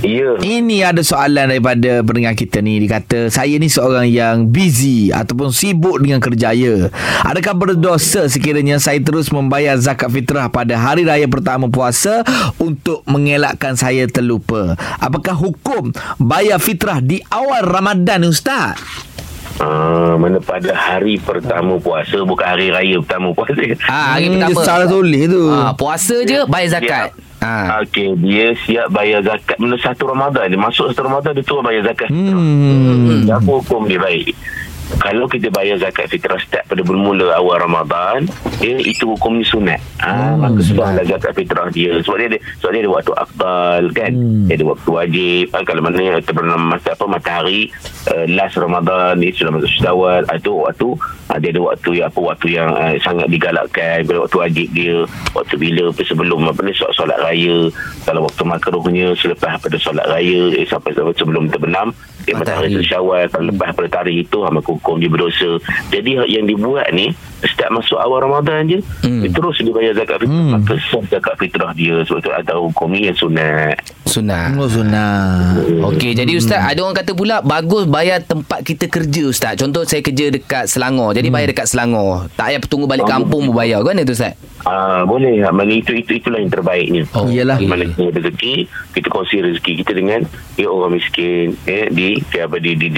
Ya. Ini ada soalan daripada pendengar kita ni. Dia kata, saya ni seorang yang busy ataupun sibuk dengan kerjaya. Adakah berdosa sekiranya saya terus membayar zakat fitrah pada hari raya pertama puasa untuk mengelakkan saya terlupa? Apakah hukum bayar fitrah di awal Ramadan, Ustaz? Mana pada hari pertama puasa, bukan hari raya pertama puasa. Hari pertama. Salah tulis tu. Puasa je bayar zakat. Okey, dia siap bayar zakat. Bila satu Ramadan, dia masuk satu Ramadan, dia turun bayar zakat. Apa hukum dia baik? Kalau kita bayar zakat fitrah start pada bermula awal Ramadan, itu hukumnya sunat. Maka sebablah zakat fitrah dia. Sebab dia ada waktu afdal, kan? Dia ada waktu wajib. Kalau mana terbenam matahari last Ramadan, ni sudah masuk Syawal, itu waktu dia ada waktu yang sangat digalakkan, waktu wajib dia, waktu bila sebelum solat raya, kalau waktu makruhnya selepas pada solat raya sampai sebelum terbenam matahari Syawal, kalau lepas pada tarikh itu maka hukum dia berdosa. Jadi yang dibuat ni setiap masuk awal Ramadan je, dia terus dia bayar zakat fitrah, maka sah zakat fitrah dia. Sebab tu ada hukum ni yang sunat. Okey, jadi Ustaz, ada orang kata pula bagus bayar tempat kita kerja, Ustaz. Contoh saya kerja dekat Selangor, jadi bayar dekat Selangor, tak payah tunggu balik kampung berbayar. Kan itu, Ustaz? Boleh. Itulah yang terbaiknya. Iyalah. Mana kita rezeki, kita kongsi rezeki kita dengan orang miskin di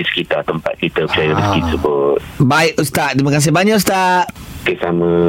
sekitar tempat kita. Percaya rezeki tersebut. Baik, Ustaz, terima kasih banyak, Ustaz. Kita sama.